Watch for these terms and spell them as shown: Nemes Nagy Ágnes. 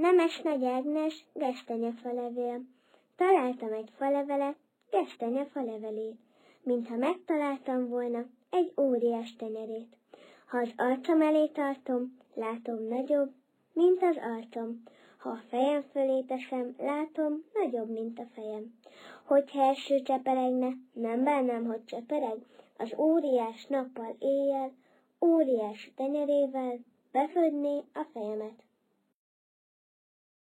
Nemes Nagy Ágnes, Gesztenyefalevél. Találtam egy falevelet, gesztenyefalevelét, mintha megtaláltam volna egy óriás tenyerét. Ha az arcom elé tartom, látom nagyobb, mint az arcom. Ha a fejem fölé teszem, látom nagyobb, mint a fejem. Hogyha első cseperegne, nem bánnám, hogy csepereg, az óriás nappal éjjel, óriás tenyerével befödné a fejemet.